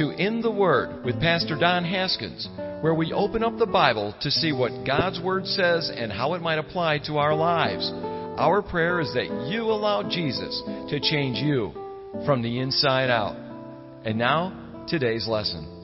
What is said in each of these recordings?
to In the Word with Pastor Don Haskins, where we open up the Bible to see what God's Word says and how it might apply to our lives. Our prayer is that you allow Jesus to change you from the inside out. And now, today's lesson.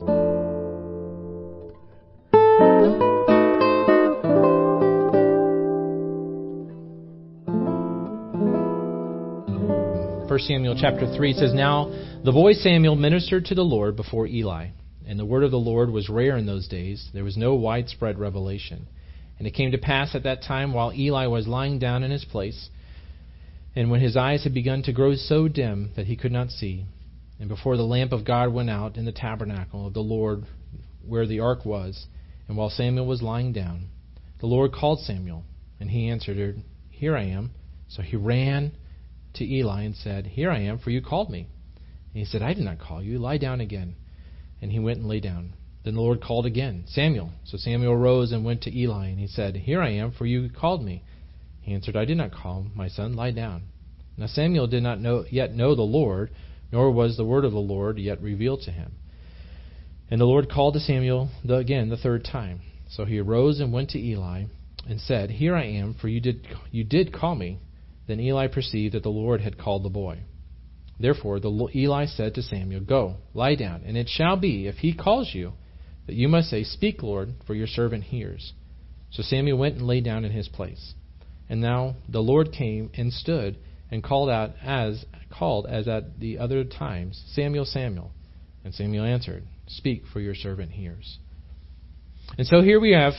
Samuel chapter 3 says, Now the boy Samuel ministered to the Lord before Eli, and the word of the Lord was rare in those days. There was no widespread revelation. And it came to pass at that time, while Eli was lying down in his place, and when his eyes had begun to grow so dim that he could not see, and before the lamp of God went out in the tabernacle of the Lord where the ark was, and while Samuel was lying down, the Lord called Samuel, and he answered, Here I am. So he ran to Eli and said, Here I am, for you called me. And he said, I did not call you. Lie down again. And he went and lay down. Then the Lord called again, Samuel. So Samuel rose and went to Eli, and he said, Here I am, for you called me. He answered, I did not call, my son, lie down. Now Samuel did not yet know the Lord, nor was the word of the Lord yet revealed to him. And the Lord called to Samuel again the third time. So he arose and went to Eli and said, Here I am, for you did call me. Then Eli perceived that the Lord had called the boy. Therefore Eli said to Samuel, Go, lie down, and it shall be, if he calls you, that you must say, Speak, Lord, for your servant hears. So Samuel went and lay down in his place. And now the Lord came and stood and called as at the other times, Samuel, Samuel. And Samuel answered, Speak, for your servant hears. And so here we have...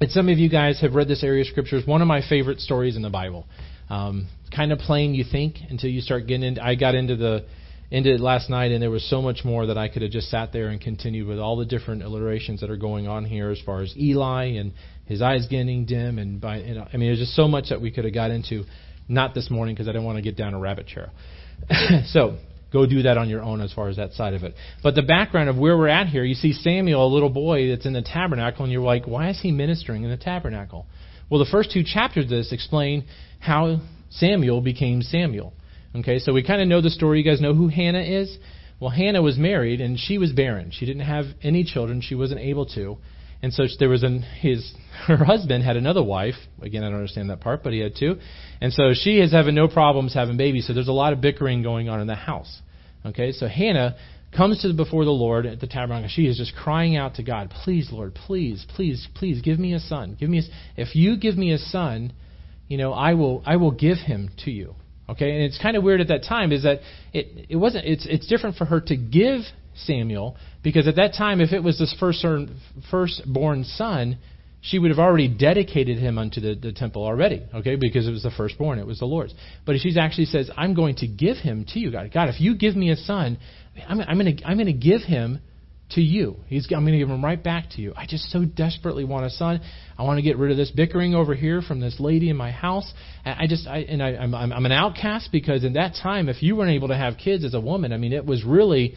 And some of you guys have read this area of Scripture. It's one of my favorite stories in the Bible. Kind of plain, you think, until you start getting into it. I got into it last night, and there was so much more that I could have just sat there and continued with all the different alliterations that are going on here as far as Eli and his eyes getting dim. And there's just so much that we could have got into. Not this morning, because I didn't want to get down a rabbit trail. So go do that on your own as far as that side of it. But the background of where we're at here, you see Samuel, a little boy that's in the tabernacle, and you're like, why is he ministering in the tabernacle? Well, the first two chapters of this explain how Samuel became Samuel. Okay, so we kind of know the story. You guys know who Hannah is? Well, Hannah was married, and she was barren. She didn't have any children. She wasn't able to. And so there was her husband had another wife. Again, I don't understand that part, but he had two. And so she is having no problems having babies. So there's a lot of bickering going on in the house. Okay, so Hannah comes before the Lord at the tabernacle. She is just crying out to God, please, Lord, please, please, please, give me a son. If you give me a son, I will give him to you. Okay, and it's kind of weird at that time is that it's different for her to give Samuel, because at that time, if it was this firstborn son, she would have already dedicated him unto the temple already, okay, because it was the firstborn, it was the Lord's. But she actually says, I'm going to give him to you, God. God, if you give me a son, I'm going to give him to you. I'm going to give him right back to you. I just so desperately want a son. I want to get rid of this bickering over here from this lady in my house. I'm an outcast, because in that time, if you weren't able to have kids as a woman, it was really...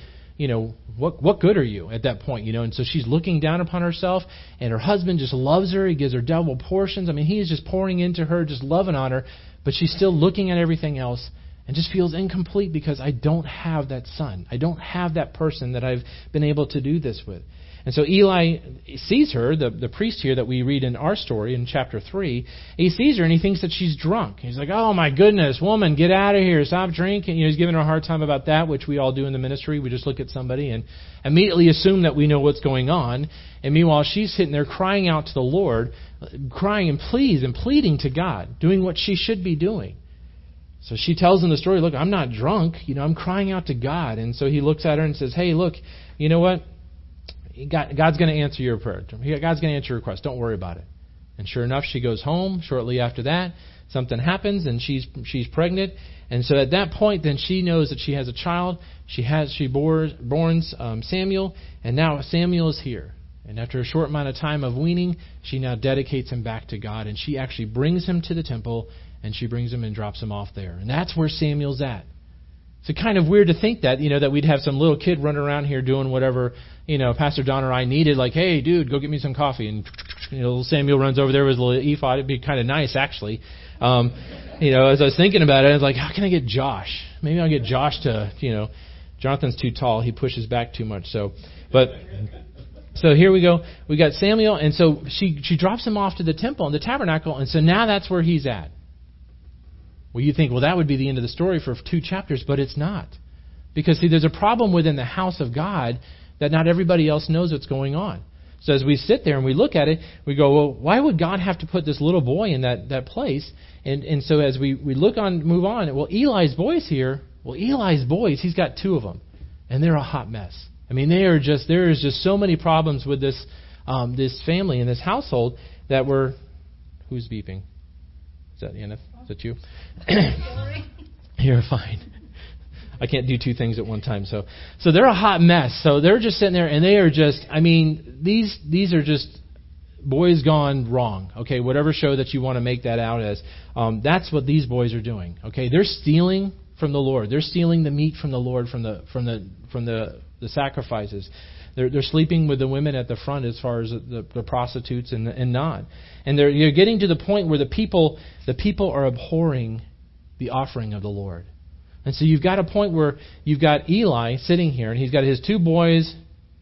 what good are you at that point? And so she's looking down upon herself, and her husband just loves her. He gives her double portions. He is just pouring into her, just loving on her, but she's still looking at everything else and just feels incomplete, because I don't have that son. I don't have that person that I've been able to do this with. And so Eli sees her, the priest here that we read in our story in chapter 3, he sees her and he thinks that she's drunk. He's like, oh my goodness, woman, get out of here, stop drinking. He's giving her a hard time about that, which we all do in the ministry. We just look at somebody and immediately assume that we know what's going on. And meanwhile, she's sitting there crying out to the Lord, crying and pleading to God, doing what she should be doing. So she tells him the story, look, I'm not drunk, I'm crying out to God. And so he looks at her and says, hey, look, you know what? God's going to answer your prayer. God's going to answer your request. Don't worry about it. And sure enough, she goes home. Shortly after that, something happens, and she's pregnant. And so at that point, then she knows that she has a child. She borns Samuel, and now Samuel is here. And after a short amount of time of weaning, she now dedicates him back to God, and she actually brings him to the temple, and she brings him and drops him off there. And that's where Samuel's at. It's kind of weird to think that, that we'd have some little kid running around here doing whatever, Pastor Don or I needed, like, hey, dude, go get me some coffee. And, little Samuel runs over there with a little ephod. It'd be kind of nice, actually. As I was thinking about it, I was like, how can I get Josh? Maybe I'll get Josh to, Jonathan's too tall. He pushes back too much. So here we go. We got Samuel, and so she drops him off to the temple and the tabernacle, and so now that's where he's at. Well, you think, well, that would be the end of the story for 2 chapters, but it's not. Because, see, there's a problem within the house of God that not everybody else knows what's going on. So as we sit there and we look at it, we go, well, why would God have to put this little boy in that place? And so as we move on, well, Eli's boys, he's got 2 of them, and they're a hot mess. I mean, there is just so many problems with this family and this household that we're... Who's beeping? Is that Anna? Is that you? You're fine. I can't do 2 things at one time. So they're a hot mess. So they're just sitting there, and they are just... I mean, these are just boys gone wrong. Okay, whatever show that you want to make that out as, that's what these boys are doing. Okay, they're stealing from the Lord. They're stealing the meat from the Lord, from the sacrifices. They're sleeping with the women at the front as far as the prostitutes and not. And they're getting to the point where the people are abhorring the offering of the Lord. And so you've got a point where you've got Eli sitting here, and he's got his 2 boys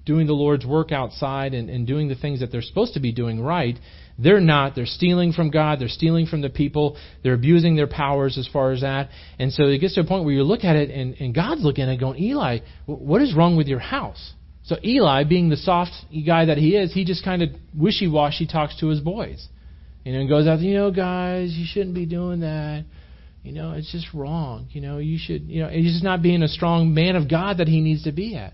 doing the Lord's work outside and doing the things that they're supposed to be doing right. They're not. They're stealing from God. They're stealing from the people. They're abusing their powers as far as that. And so it gets to a point where you look at it, and God's looking at it going, Eli, what is wrong with your house? So Eli, being the soft guy that he is, he just kind of wishy-washy talks to his boys. And goes out, guys, you shouldn't be doing that. It's just wrong. You should, he's just not being a strong man of God that he needs to be at.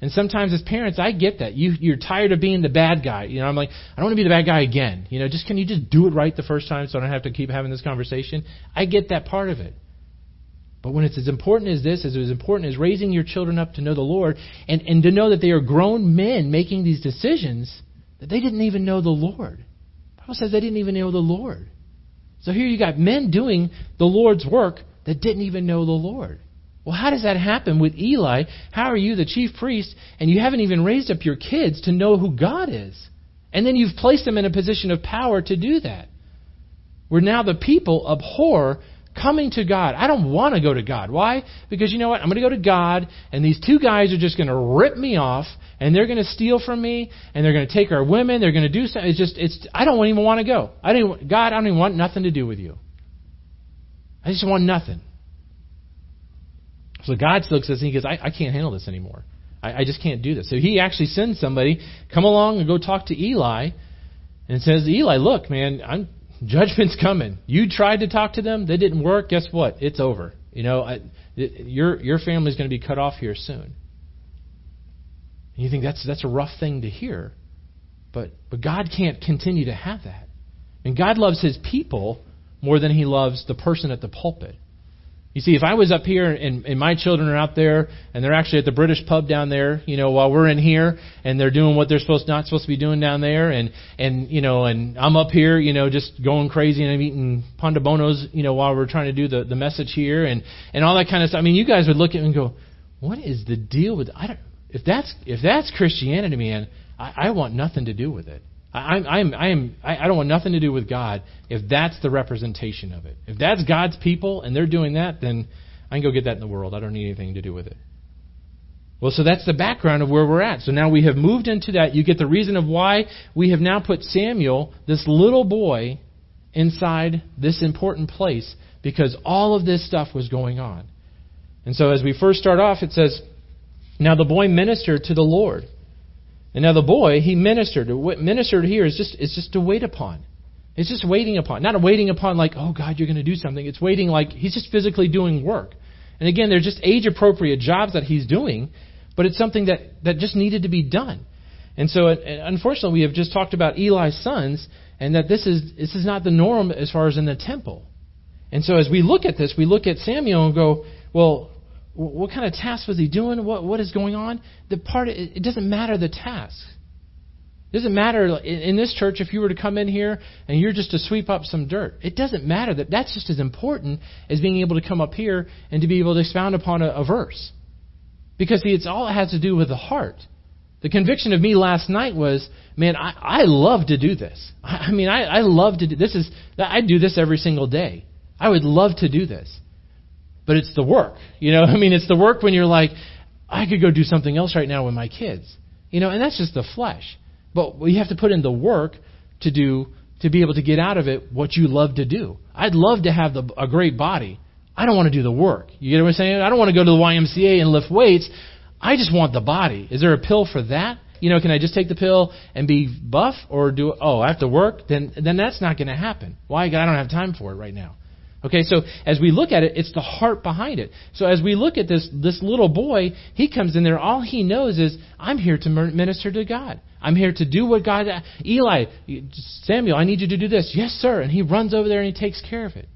And sometimes as parents, I get that. You're tired of being the bad guy. I'm like, I don't want to be the bad guy again. Can you just do it right the first time so I don't have to keep having this conversation? I get that part of it. But when it's as important as this, as important as raising your children up to know the Lord and to know that they are grown men making these decisions, that they didn't even know the Lord. The Bible says they didn't even know the Lord. So here you got men doing the Lord's work that didn't even know the Lord. Well, how does that happen with Eli? How are you the chief priest, and you haven't even raised up your kids to know who God is? And then you've placed them in a position of power to do that. Where now the people abhor coming to God. I don't want to go to God. Why? Because you know what? I'm going to go to God, and these 2 guys are just going to rip me off, and they're going to steal from me, and they're going to take our women. They're going to do something. I don't even want to go. God, I don't even want nothing to do with you. I just want nothing. So God looks at this and he goes, I can't handle this anymore. I just can't do this. So he actually sends somebody, come along and go talk to Eli, and says, Eli, look, man, judgment's coming. You tried to talk to them. They didn't work. Guess what? It's over. Your family's going to be cut off here soon. And you think that's a rough thing to hear. But God can't continue to have that. And God loves his people more than he loves the person at the pulpit. You see, if I was up here and my children are out there and they're actually at the British pub down there, while we're in here and they're doing what they're not supposed to be doing down there, and I'm up here, just going crazy and I'm eating panda bonos, while we're trying to do the message here and all that kind of stuff. I mean, you guys would look at it and go, "What is the deal with? If that's Christianity, man, I want nothing to do with it. I don't want nothing to do with God if that's the representation of it. If that's God's people and they're doing that, then I can go get that in the world. I don't need anything to do with it." Well, so that's the background of where we're at. So now we have moved into that. You get the reason of why we have now put Samuel, this little boy, inside this important place, because all of this stuff was going on. And so as we first start off, it says, "Now the boy ministered to the Lord." And now the boy, he ministered. Ministered here is just to wait upon. It's just waiting upon. Not a waiting upon like, oh, God, you're going to do something. It's waiting like he's just physically doing work. And again, they're just age-appropriate jobs that he's doing, but it's something that just needed to be done. And so, unfortunately, we have just talked about Eli's sons and that this is not the norm as far as in the temple. And so as we look at this, we look at Samuel and go, well, what kind of task was he doing? What is going on? It doesn't matter the task. It doesn't matter in this church if you were to come in here and you're just to sweep up some dirt. It doesn't matter. That's just as important as being able to come up here and to be able to expound upon a verse. Because see, it's all it has to do with the heart. The conviction of me last night was, man, I love to do this. I mean, I love to do this. I do this every single day. I would love to do this. But it's the work. It's the work when you're like, I could go do something else right now with my kids. You know, and that's just the flesh. But you have to put in the work to be able to get out of it what you love to do. I'd love to have a great body. I don't want to do the work. You get what I'm saying? I don't want to go to the YMCA and lift weights. I just want the body. Is there a pill for that? You know, can I just take the pill and be buff, or I have to work? Then that's not going to happen. Why? I don't have time for it right now. Okay, so as we look at it, it's the heart behind it. So as we look at this little boy, he comes in there. All he knows is, I'm here to minister to God. I'm here to do what God... Eli, Samuel, I need you to do this. Yes, sir. And he runs over there and he takes care of it.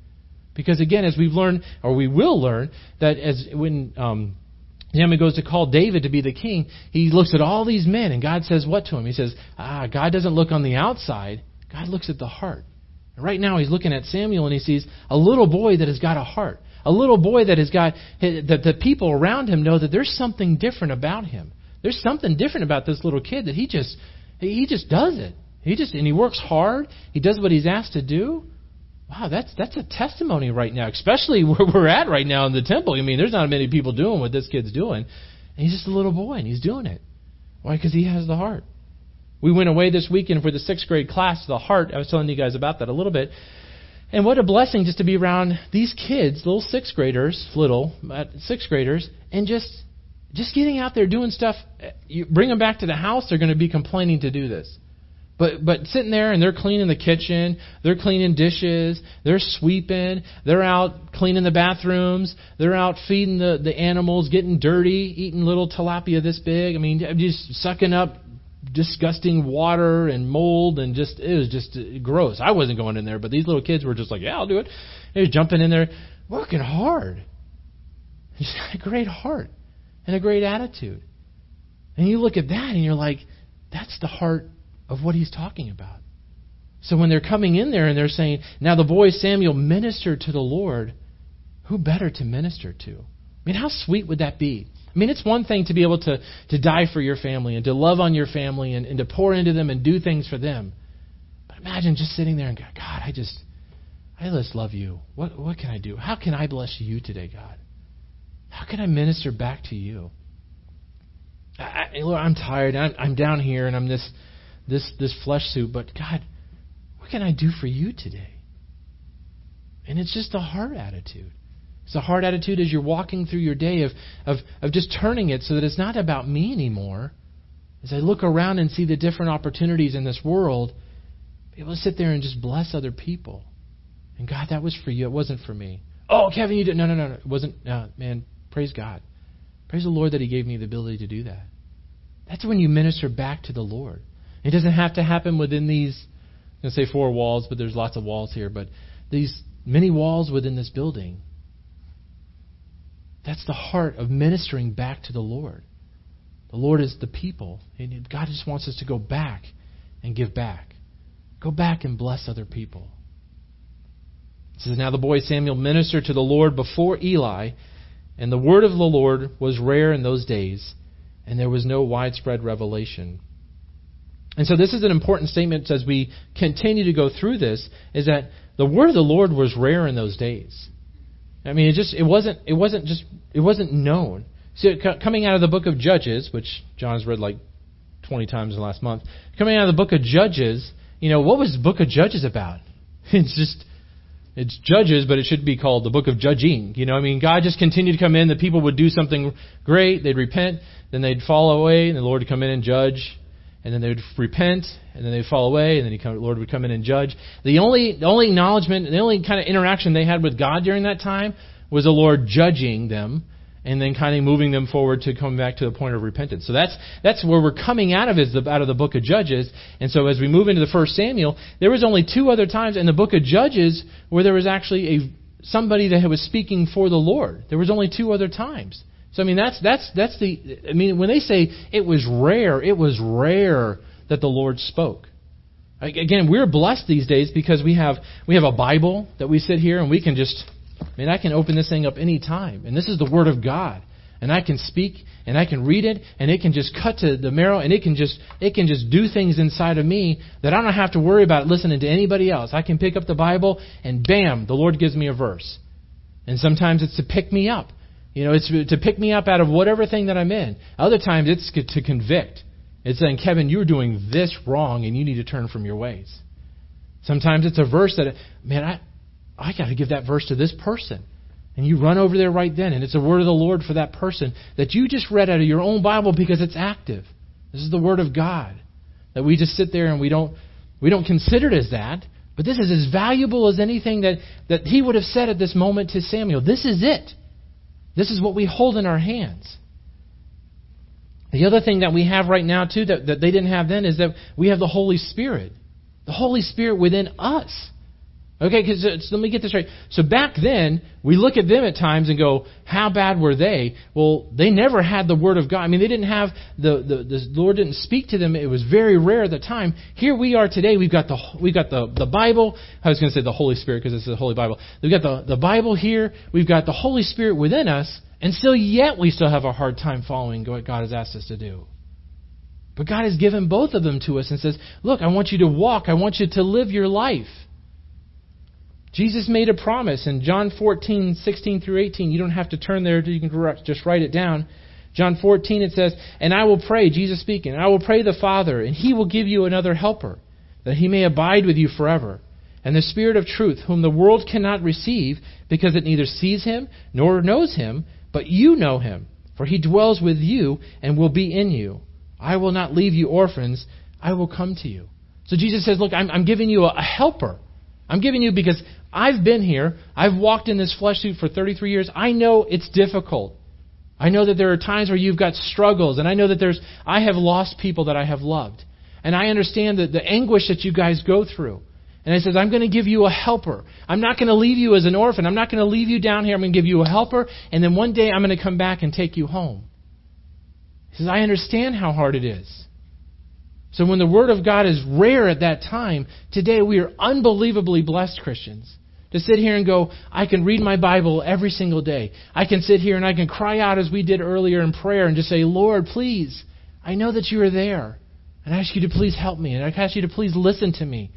Because again, as we've learned, or we will learn, that as when Samuel goes to call David to be the king, he looks at all these men, and God says what to him? He says, God doesn't look on the outside. God looks at the heart. And right now he's looking at Samuel, and he sees a little boy that has got a heart, a little boy that has got, that the people around him know that there's something different about him. There's something different about this little kid that he just does it. And he works hard. He does what he's asked to do. Wow, that's a testimony right now, especially where we're at right now in the temple. I mean, there's not many people doing what this kid's doing. And he's just a little boy, and he's doing it. Why? Because he has the heart. We went away this weekend for the 6th grade class, the heart. I was telling you guys about that a little bit. And what a blessing just to be around these kids, little 6th graders, 6th graders, and just getting out there doing stuff. You bring them back to the house, they're going to be complaining to do this. But sitting there, and they're cleaning the kitchen, they're cleaning dishes, they're sweeping, they're out cleaning the bathrooms, they're out feeding the animals, getting dirty, eating little tilapia this big. I mean, just sucking up disgusting water and mold, and it was just gross. I wasn't going in there, but these little kids were just like, yeah, I'll do it. They were jumping in there, working hard. Just had a great heart and a great attitude. And you look at that, and you're like, that's the heart of what he's talking about. So when they're coming in there and they're saying, now the boy Samuel ministered to the Lord, who better to minister to? I mean, how sweet would that be? I mean, it's one thing to be able to die for your family and to love on your family and to pour into them and do things for them. But imagine just sitting there and go, God, I just love you. What can I do? How can I bless you today, God? How can I minister back to you? Lord, I'm tired. I'm down here, and I'm this flesh suit, but God, what can I do for you today? And it's just a heart attitude. It's a heart attitude as you're walking through your day of just turning it so that it's not about me anymore. As I look around and see the different opportunities in this world, be able to sit there and just bless other people. And God, that was for you. It wasn't for me. Oh, Kevin, you did. No. It wasn't. No, man, praise God. Praise the Lord that he gave me the ability to do that. That's when you minister back to the Lord. It doesn't have to happen within these, I'm going to say 4 walls, but there's lots of walls here, but these many walls within this building. That's the heart of ministering back to the Lord. The Lord is the people, and God just wants us to go back and give back. Go back and bless other people. It says, now the boy Samuel ministered to the Lord before Eli, and the word of the Lord was rare in those days, and there was no widespread revelation. And so this is an important statement as we continue to go through this, is that the word of the Lord was rare in those days. I mean, it wasn't known. So coming out of the book of Judges, which John's read like 20 times in the last month, coming out of the book of Judges, you know, what was the book of Judges about? It's Judges, but it should be called the book of judging. You know, I mean, God just continued to come in. The people would do something great. They'd repent. Then they'd fall away, and the Lord would come in and judge. And then they would repent, and then they would fall away, and then the Lord would come in and judge. The only acknowledgement, the only kind of interaction they had with God during that time was the Lord judging them and then kind of moving them forward to come back to the point of repentance. So that's where we're coming out of, out of the book of Judges. And so as we move into the 1st Samuel, there was only 2 other times in the book of Judges where there was actually somebody that was speaking for the Lord. There was only 2 other times. So I mean, that's the. I mean, when they say it was rare that the Lord spoke. Again, we're blessed these days because we have a Bible that we sit here and we can just. I mean, I can open this thing up any time, and this is the Word of God, and I can speak and I can read it, and it can just cut to the marrow, and it can just do things inside of me that I don't have to worry about listening to anybody else. I can pick up the Bible and bam, the Lord gives me a verse, and sometimes it's to pick me up. You know, it's to pick me up out of whatever thing that I'm in. Other times it's to convict. It's saying, Kevin, you're doing this wrong and you need to turn from your ways. Sometimes it's a verse that, man, I got to give that verse to this person. And you run over there right then, and it's a word of the Lord for that person that you just read out of your own Bible because it's active. This is the Word of God that we just sit there and we don't consider it as that. But this is as valuable as anything that he would have said at this moment to Samuel. This is it. This is what we hold in our hands. The other thing that we have right now, too, that they didn't have then is that we have the Holy Spirit. The Holy Spirit within us. Okay, because let me get this right. So back then, we look at them at times and go, how bad were they? Well, they never had the Word of God. I mean, they didn't have, the Lord didn't speak to them. It was very rare at the time. Here we are today. We've got the Bible. I was going to say the Holy Spirit because it's the Holy Bible. We've got the Bible here. We've got the Holy Spirit within us. And we still have a hard time following what God has asked us to do. But God has given both of them to us and says, look, I want you to walk. I want you to live your life. Jesus made a promise in John 14, 16 through 18. You don't have to turn there. You can just write it down. John 14, it says, and I will pray, Jesus speaking, I will pray the Father, and He will give you another helper, that He may abide with you forever. And the Spirit of truth, whom the world cannot receive, because it neither sees Him nor knows Him, but you know Him, for He dwells with you and will be in you. I will not leave you orphans. I will come to you. So Jesus says, look, I'm giving you a helper. I'm giving you because I've been here. I've walked in this flesh suit for 33 years. I know it's difficult. I know that there are times where you've got struggles, and I know that I have lost people that I have loved. And I understand the anguish that you guys go through. And He says, I'm going to give you a helper. I'm not going to leave you as an orphan. I'm not going to leave you down here. I'm going to give you a helper, and then one day I'm going to come back and take you home. He says, I understand how hard it is. So when the Word of God is rare at that time, today we are unbelievably blessed Christians. To sit here and go, I can read my Bible every single day. I can sit here and I can cry out as we did earlier in prayer and just say, Lord, please, I know that you are there. And I ask you to please help me. And I ask you to please listen to me.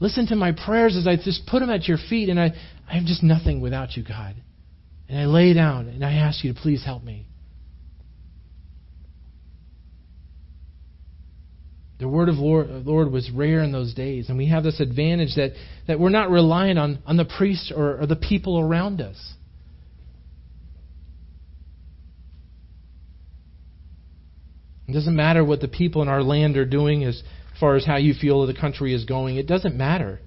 Listen to my prayers as I just put them at your feet. And I am just nothing without you, God. And I lay down and I ask you to please help me. The word of Lord was rare in those days. And we have this advantage that we're not reliant on the priests or the people around us. It doesn't matter what the people in our land are doing as far as how you feel the country is going. It doesn't matter.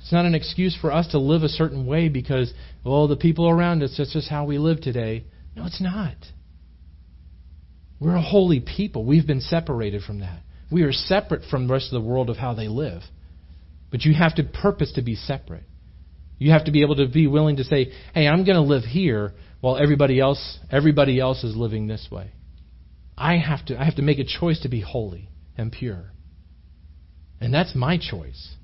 It's not an excuse for us to live a certain way because, well, the people around us, that's just how we live today. No, it's not. We're a holy people. We've been separated from that. We are separate from the rest of the world of how they live. But you have to purpose to be separate. You have to be able to be willing to say, hey, I'm going to live here while everybody else is living this way. I have to make a choice to be holy and pure. And that's my choice.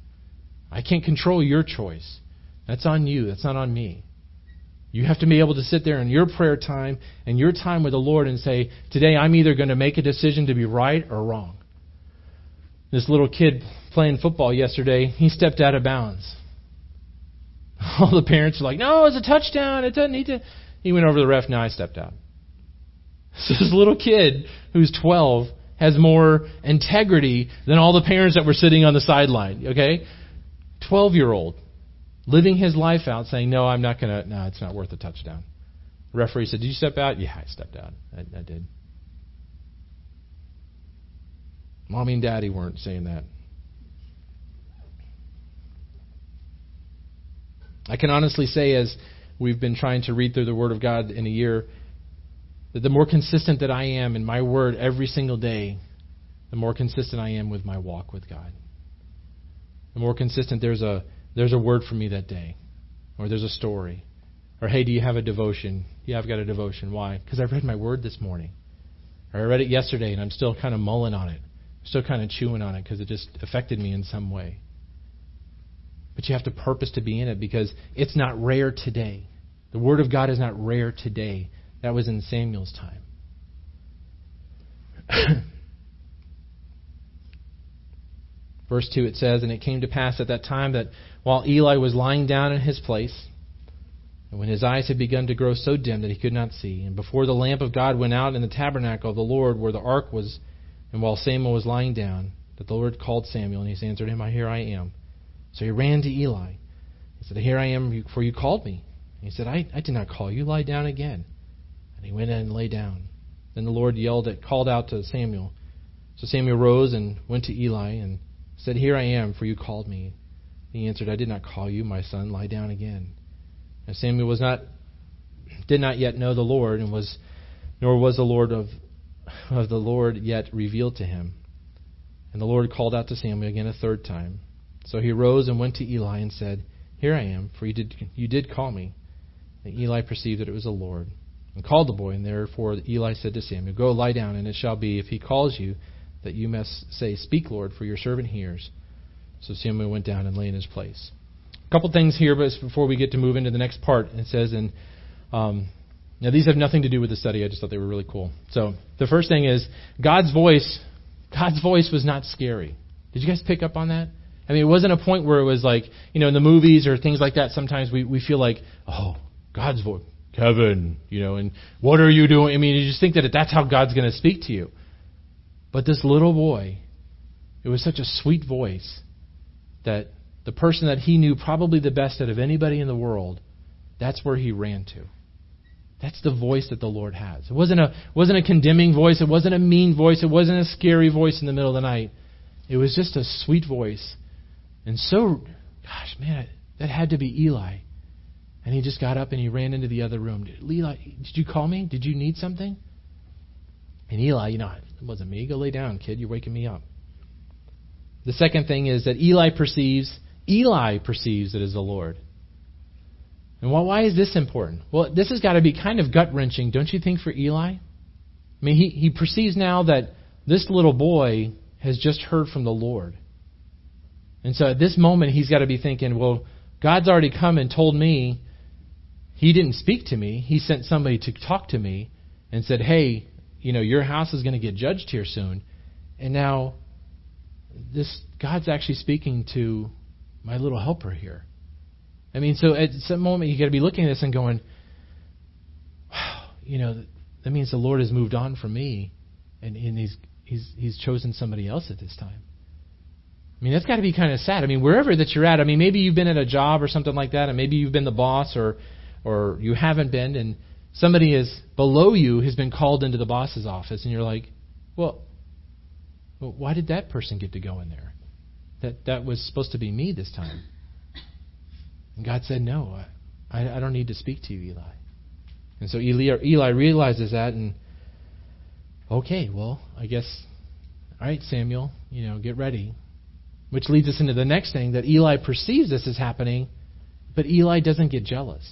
I can't control your choice. That's on you. That's not on me. You have to be able to sit there in your prayer time and your time with the Lord and say, today I'm either going to make a decision to be right or wrong. This little kid playing football yesterday, he stepped out of bounds. All the parents were like, no, it's a touchdown. It doesn't need to. He went over to the ref, now I stepped out. So this little kid who's 12 has more integrity than all the parents that were sitting on the sideline, okay? 12-year-old living his life out saying, no, I'm not going to, no, it's not worth a touchdown. The referee said, did you step out? Yeah, I stepped out. I did. Mommy and Daddy weren't saying that. I can honestly say, as we've been trying to read through the Word of God in a year, that the more consistent that I am in my Word every single day, the more consistent I am with my walk with God. The more consistent there's a word for me that day, or there's a story, or hey, do you have a devotion? Yeah, I've got a devotion. Why? Because I read my Word this morning. Or I read it yesterday, and I'm still kind of mulling on it. Still kind of chewing on it because it just affected me in some way. But you have to purpose to be in it because it's not rare today. The Word of God is not rare today. That was in Samuel's time. Verse 2 it says, and it came to pass at that time that while Eli was lying down in his place, And when his eyes had begun to grow so dim that he could not see, and before the lamp of God went out in the tabernacle of the Lord where the ark was, and while Samuel was lying down, that the Lord called Samuel, and he answered him, "Here I am." So he ran to Eli. He said, "Here I am, for you called me." And he said, I did not call you. Lie down again." And he went in and lay down. Then the Lord called out to Samuel. So Samuel rose and went to Eli and said, "Here I am, for you called me." And he answered, "I did not call you, my son. Lie down again." And Samuel did not yet know the Lord, and nor was the Lord of the Lord yet revealed to him. And the Lord called out to Samuel again a third time. So he rose and went to Eli and said, "Here I am, for you did call me." And Eli perceived that it was the Lord, and called the boy. And therefore Eli said to Samuel, "Go lie down, and it shall be, if he calls you, that you must say, 'Speak, Lord, for your servant hears.'" So Samuel went down and lay in his place. A couple things here, but before we get to move into the next part, it says, and now these have nothing to do with the study. I just thought they were really cool. So the first thing is God's voice was not scary. Did you guys pick up on that? I mean, it wasn't a point where it was like, in the movies or things like that, sometimes we feel like, oh, God's voice, Kevin, and what are you doing? I mean, you just think that that's how God's going to speak to you. But this little boy, it was such a sweet voice that the person that he knew probably the best out of anybody in the world, that's where he ran to. That's the voice that the Lord has. It wasn't a condemning voice. It wasn't a mean voice. It wasn't a scary voice in the middle of the night. It was just a sweet voice. And so, gosh, man, that had to be Eli. And he just got up and he ran into the other room. Eli, did you call me? Did you need something? And Eli, it wasn't me. Go lay down, kid. You're waking me up. The second thing is that Eli perceives it is the Lord. And why is this important? Well, this has got to be kind of gut-wrenching, don't you think, for Eli? I mean, he perceives now that this little boy has just heard from the Lord. And so at this moment, he's got to be thinking, well, God's already come and told me. He didn't speak to me. He sent somebody to talk to me and said, hey, your house is going to get judged here soon. And now God's actually speaking to my little helper here. I mean, so at some moment, you got to be looking at this and going, wow, that means the Lord has moved on from me, and he's chosen somebody else at this time. I mean, that's got to be kind of sad. I mean, wherever that you're at, I mean, maybe you've been at a job or something like that, and maybe you've been the boss or you haven't been, and somebody is below you has been called into the boss's office, and you're like, well, why did that person get to go in there? That was supposed to be me this time. And God said, no, I don't need to speak to you, Eli. And so Eli realizes that, and okay, well, I guess, all right, Samuel, get ready. Which leads us into the next thing, that Eli perceives this is happening, but Eli doesn't get jealous.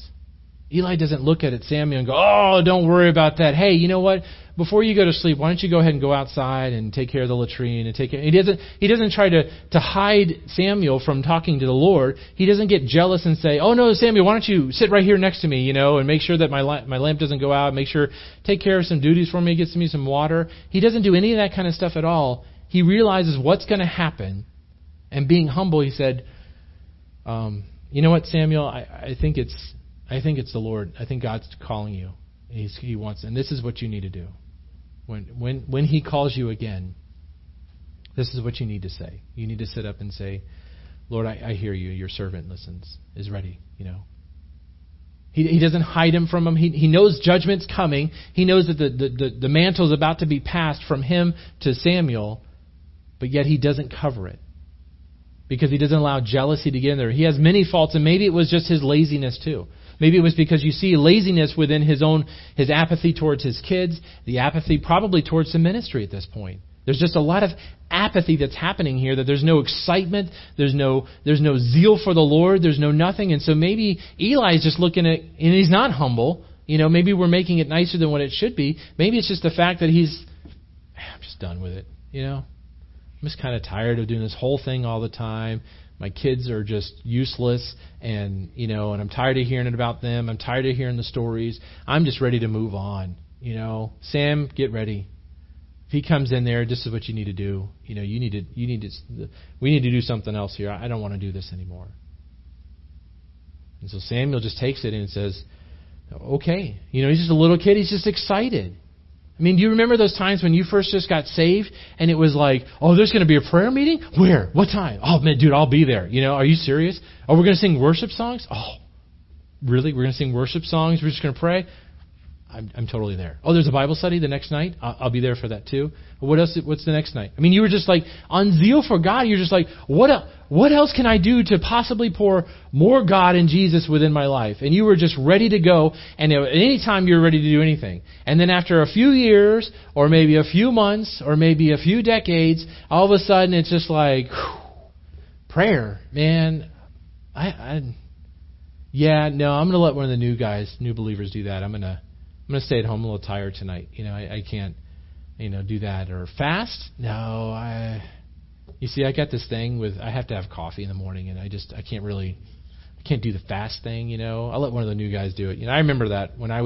Eli doesn't look at it, Samuel, and go, oh, don't worry about that. Hey, you know what? Before you go to sleep, why don't you go ahead and go outside and take care of the latrine and take care. He doesn't try to hide Samuel from talking to the Lord. He doesn't get jealous and say, oh no, Samuel, why don't you sit right here next to me, and make sure that my lamp doesn't go out, take care of some duties for me, get me some water. He doesn't do any of that kind of stuff at all. He realizes what's going to happen, and being humble, he said, you know what, Samuel, I think it's the Lord. I think God's calling you. He wants, and this is what you need to do. When he calls you again, this is what you need to say. You need to sit up and say, Lord, I hear you. Your servant listens, is ready. He doesn't hide him from him. He knows judgment's coming. He knows that the mantle's about to be passed from him to Samuel, but yet he doesn't cover it because he doesn't allow jealousy to get in there. He has many faults, and maybe it was just his laziness too. Maybe it was because you see laziness within his apathy towards his kids, the apathy probably towards the ministry at this point. There's just a lot of apathy that's happening here, that there's no excitement, there's no zeal for the Lord, there's no nothing. And so maybe Eli's just looking at, and he's not humble, maybe we're making it nicer than what it should be. Maybe it's just the fact that I'm just done with it, I'm just kind of tired of doing this whole thing all the time. My kids are just useless, and and I'm tired of hearing it about them. I'm tired of hearing the stories. I'm just ready to move on. Sam, get ready. If he comes in there, this is what you need to do. We need to do something else here. I don't want to do this anymore. And so Samuel just takes it and says, okay. You know, he's just a little kid. He's just excited. I mean, do you remember those times when you first just got saved and it was like, oh, there's going to be a prayer meeting? Where? What time? Oh, man, dude, I'll be there. You know, are you serious? Oh, we're going to sing worship songs? Oh, really? We're going to sing worship songs? We're just going to pray? I'm totally there. Oh, there's a Bible study the next night? I'll be there for that too. What else? What's the next night? I mean, you were just like on zeal for God. You're just like, what else can I do to possibly pour more God and Jesus within my life? And you were just ready to go. And at any time you're ready to do anything. And then after a few years or maybe a few months or maybe a few decades, all of a sudden it's just like, whew, prayer, man. I'm going to let one of the new believers do that. I'm going to stay at home a little tired tonight. You know, I can't, you know, do that. Or fast? No, I got this thing with, I have to have coffee in the morning and I can't do the fast thing, you know. I'll let one of the new guys do it. You know, I remember that when I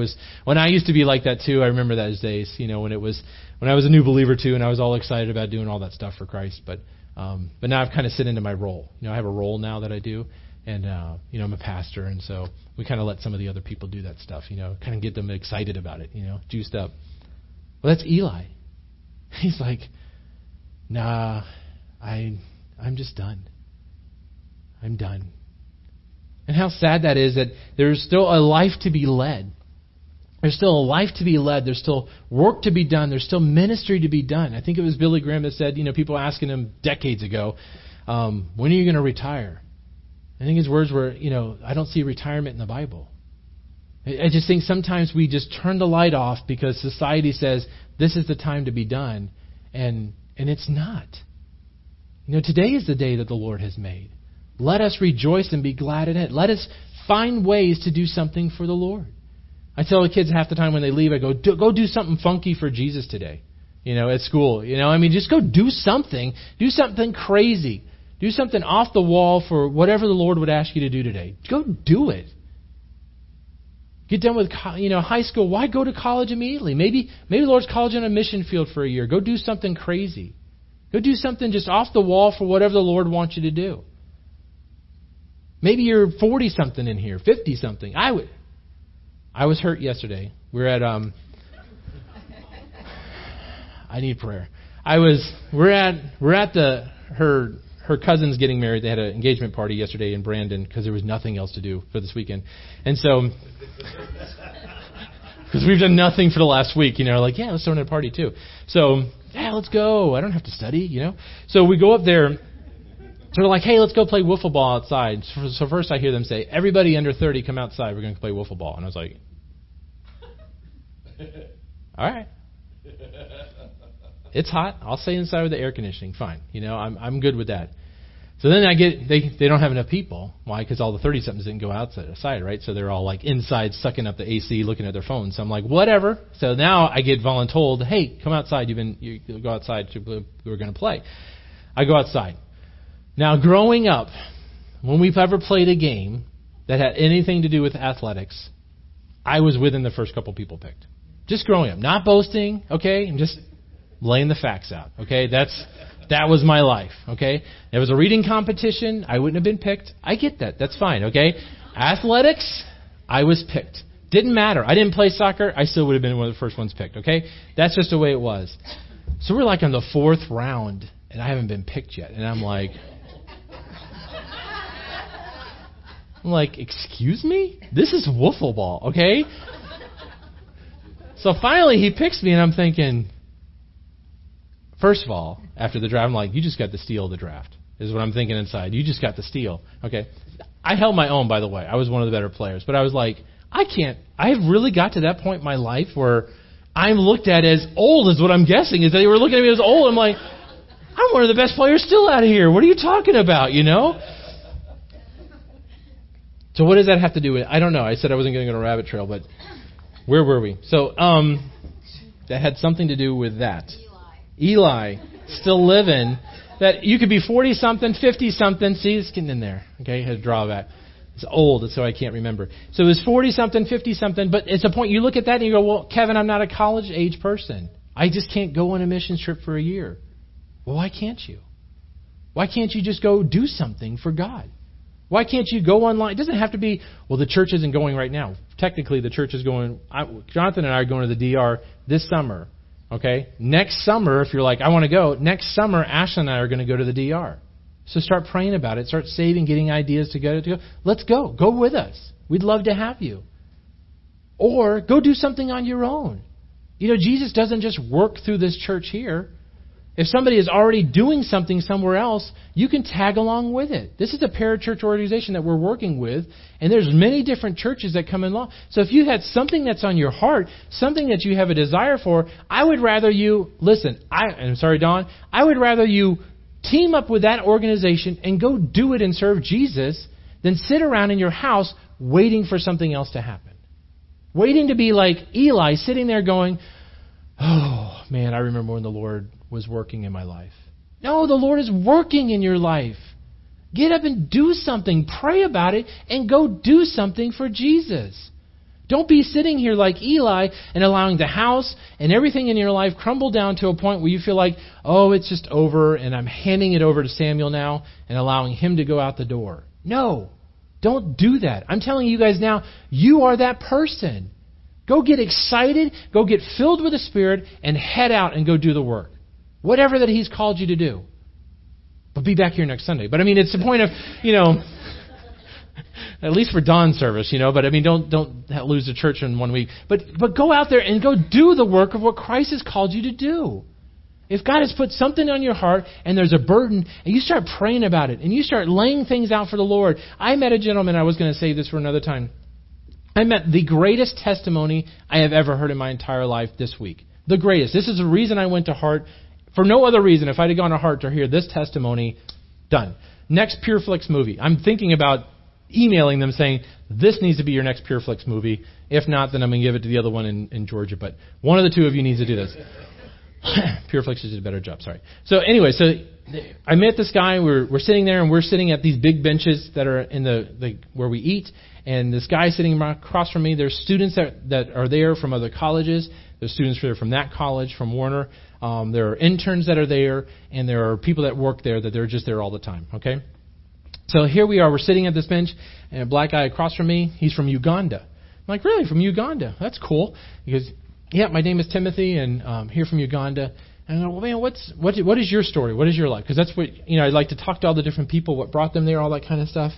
used to be like that too. I remember those days, you know, when I was a new believer too and I was all excited about doing all that stuff for Christ. But now I've kind of sit into my role. You know, I have a role now that I do. And, you know, I'm a pastor, and so we kind of let some of the other people do that stuff, you know, kind of get them excited about it, you know, juiced up. Well, that's Eli. He's like, nah, I'm just done. I'm done. And how sad that is that there's still a life to be led. There's still a life to be led. There's still work to be done. There's still ministry to be done. I think it was Billy Graham that said, you know, people asking him decades ago, when are you going to retire? I think his words were, you know, I don't see retirement in the Bible. I just think sometimes we just turn the light off because society says this is the time to be done, and it's not. You know, today is the day that the Lord has made. Let us rejoice and be glad in it. Let us find ways to do something for the Lord. I tell the kids half the time when they leave, I go, go do something funky for Jesus today, you know, at school. You know, I mean, just go do something crazy. Do something off the wall for whatever the Lord would ask you to do today. Go do it. Get done with, you know, high school. Why go to college immediately? Maybe the Lord's called you on a mission field for a year. Go do something crazy. Go do something just off the wall for whatever the Lord wants you to do. Maybe you're 40-something in here, 50-something. I was hurt yesterday. I need prayer. Her cousin's getting married. They had an engagement party yesterday in Brandon because there was nothing else to do for this weekend. And so, because we've done nothing for the last week, you know, like, yeah, let's throw in a party too. So, yeah, let's go. I don't have to study, you know. So we go up there. So we're like, hey, let's go play wiffle ball outside. So first I hear them say, everybody under 30 come outside. We're going to play wiffle ball. And I was like, all right. It's hot. I'll stay inside with the air conditioning. Fine. You know, I'm good with that. So then I get, they don't have enough people. Why? Because all the 30-somethings didn't go outside, right? So they're all like inside, sucking up the AC, looking at their phones. So I'm like, whatever. So now I get voluntold, hey, come outside. You go outside. We're going to play. I go outside. Now, growing up, when we've ever played a game that had anything to do with athletics, I was within the first couple people picked. Just growing up. Not boasting, okay? I'm just laying the facts out, okay? That was my life, okay? There was a reading competition. I wouldn't have been picked. I get that. That's fine, okay? Athletics, I was picked. Didn't matter. I didn't play soccer. I still would have been one of the first ones picked, okay? That's just the way it was. So we're like on the fourth round, and I haven't been picked yet. And I'm like, excuse me? This is wiffle ball, okay? So finally he picks me, and I'm thinking, first of all, after the draft, I'm like, you just got the steal of the draft, is what I'm thinking inside. You just got the steal. Okay. I held my own, by the way. I was one of the better players. But I was like, I've really got to that point in my life where I'm looked at as old, is what I'm guessing, is they were looking at me as old. I'm like, I'm one of the best players still out of here. What are you talking about, you know? So what does that have to do with it? I don't know. I said I wasn't going to go on a rabbit trail, but where were we? So that had something to do with that. Eli, still living, that you could be 40-something, 50-something. See, it's getting in there. Okay, had a drawback. It's old, so I can't remember. So it was 40-something, 50-something, but it's a point you look at that and you go, well, Kevin, I'm not a college-age person. I just can't go on a mission trip for a year. Well, why can't you? Why can't you just go do something for God? Why can't you go online? It doesn't have to be, well, the church isn't going right now. Technically, the church is going. Jonathan and I are going to the DR this summer. Okay? Next summer, if you're like, I want to go, next summer, Ashley and I are going to go to the DR. So start praying about it. Start saving, getting ideas to go. Let's go. Go with us. We'd love to have you. Or go do something on your own. You know, Jesus doesn't just work through this church here. If somebody is already doing something somewhere else, you can tag along with it. This is a parachurch organization that we're working with, and there's many different churches that come along. So if you had something that's on your heart, something that you have a desire for, I would rather you, listen, I'm sorry, Don, I would rather you team up with that organization and go do it and serve Jesus than sit around in your house waiting for something else to happen. Waiting to be like Eli, sitting there going, oh, man, I remember when the Lord was working in my life. No, the Lord is working in your life. Get up and do something. Pray about it and go do something for Jesus. Don't be sitting here like Eli and allowing the house and everything in your life crumble down to a point where you feel like, oh, it's just over and I'm handing it over to Samuel now and allowing him to go out the door. No, don't do that. I'm telling you guys now, you are that person. Go get excited, go get filled with the Spirit, and head out and go do the work. Whatever that He's called you to do. But be back here next Sunday. But I mean, it's the point of, you know, at least for Dawn's service, you know, but I mean, don't lose the church in 1 week. But go out there and go do the work of what Christ has called you to do. If God has put something on your heart and there's a burden and you start praying about it and you start laying things out for the Lord. I met a gentleman, I was going to save this for another time. I met the greatest testimony I have ever heard in my entire life this week. The greatest. This is the reason I went to Heart. For no other reason, if I'd have gone to Heart to hear this testimony, done. Next Pureflix movie. I'm thinking about emailing them saying, this needs to be your next Pureflix movie. If not, then I'm going to give it to the other one in Georgia. But one of the two of you needs to do this. Pureflix did a better job, sorry. So anyway, so I met this guy. We're sitting there, and we're sitting at these big benches that are in the where we eat. And this guy sitting across from me, there's students that are there from other colleges. There's students there from that college, from Warner. There are interns that are there, and there are people that work there that they're just there all the time, okay? So here we are. We're sitting at this bench, and a black guy across from me, he's from Uganda. I'm like, really, from Uganda? That's cool. He goes, yeah, my name is Timothy, and I'm here from Uganda. And I go, well, man, what is your story? What is your life? Because that's what, you know, I'd like to talk to all the different people, what brought them there, all that kind of stuff.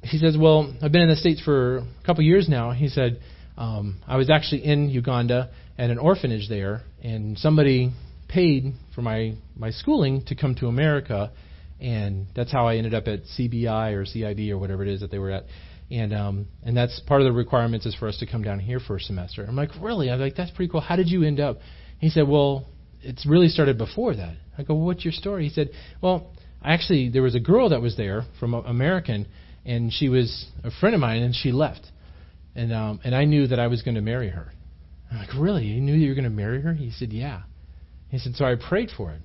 He says, well, I've been in the States for a couple years now. He said, I was actually in Uganda at an orphanage there, and somebody paid for my schooling to come to America, and that's how I ended up at CBI or CID or whatever it is that they were at. And that's part of the requirements is for us to come down here for a semester. I'm like, really? I'm like, that's pretty cool. How did you end up? He said, well, it's really started before that. I go, well, what's your story? He said, well, actually, there was a girl that was there from American, and she was a friend of mine, and she left. And I knew that I was going to marry her. I'm like, really? You knew you were going to marry her? He said, yeah. He said, so I prayed for it.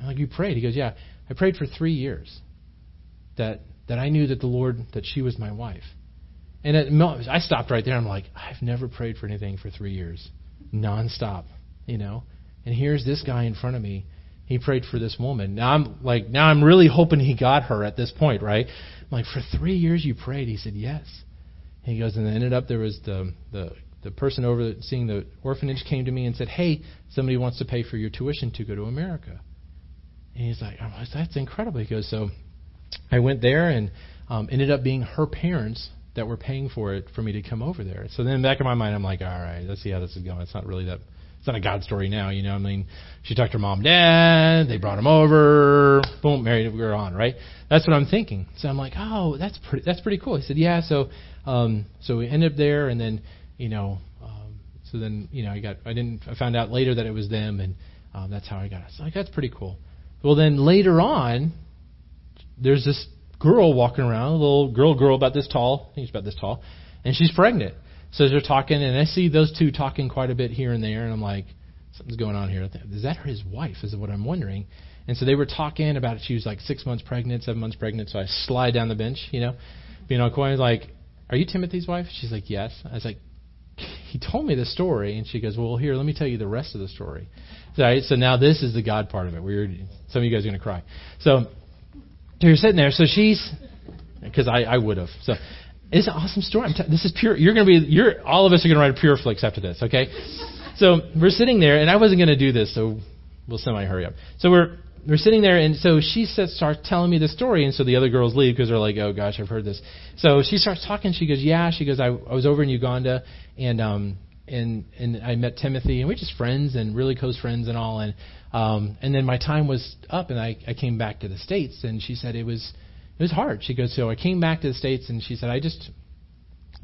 I'm like, you prayed? He goes, yeah. I prayed for 3 years that I knew that the Lord, that she was my wife. And I stopped right there. I'm like, I've never prayed for anything for 3 years, nonstop, you know. And here's this guy in front of me. He prayed for this woman. Now I'm really hoping he got her at this point, right? I'm like, for 3 years you prayed? He said, yes. He goes, and then ended up there was the person overseeing the orphanage came to me and said, hey, somebody wants to pay for your tuition to go to America. And he's like, oh, that's incredible. He goes, so I went there and ended up being her parents that were paying for it for me to come over there. So then back in my mind, I'm like, all right, let's see how this is going. It's not really that. It's not a God story now, you know. I mean, she talked to her mom, dad. They brought him over. Boom, married. We were on, right? That's what I'm thinking. So I'm like, oh, that's pretty cool. He said, yeah. So we ended up there, and then, you know, so then, you know, I found out later that it was them, and that's how I got it. So I'm like, that's pretty cool. Well, then later on, there's this girl walking around, a little girl about this tall. I think she's about this tall, and she's pregnant. So they're talking, and I see those two talking quite a bit here and there, and I'm like, something's going on here. Is that his wife is what I'm wondering. And so they were talking about it. She was like 6 months pregnant, 7 months pregnant, so I slide down the bench, you know, being all coy. Like, are you Timothy's wife? She's like, yes. I was like, he told me the story, and she goes, well, here, let me tell you the rest of the story. So now this is the God part of it. Some of you guys are going to cry. So you're sitting there. So she's because I would have. So it's an awesome story. This is pure. All of us are going to write a Pureflix after this, okay? So we're sitting there, and I wasn't going to do this, so we'll semi-hurry up. So we're sitting there, and so she starts telling me the story, and so the other girls leave because they're like, oh, gosh, I've heard this. So she starts talking. She goes, yeah. She goes, I was over in Uganda, and I met Timothy, and we're just friends and really close friends and all. And then my time was up, and I came back to the States, and she said it was hard. She goes, so I came back to the States, and she said, I just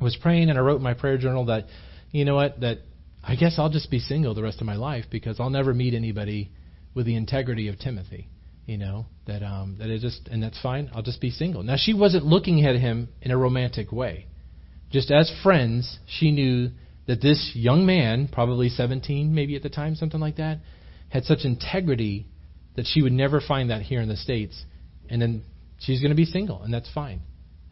was praying, and I wrote in my prayer journal that, you know what, that I guess I'll just be single the rest of my life because I'll never meet anybody with the integrity of Timothy, you know, and that's fine. I'll just be single. Now, she wasn't looking at him in a romantic way. Just as friends, she knew that this young man, probably 17 maybe at the time, something like that, had such integrity that she would never find that here in the States. And then she's going to be single, and that's fine.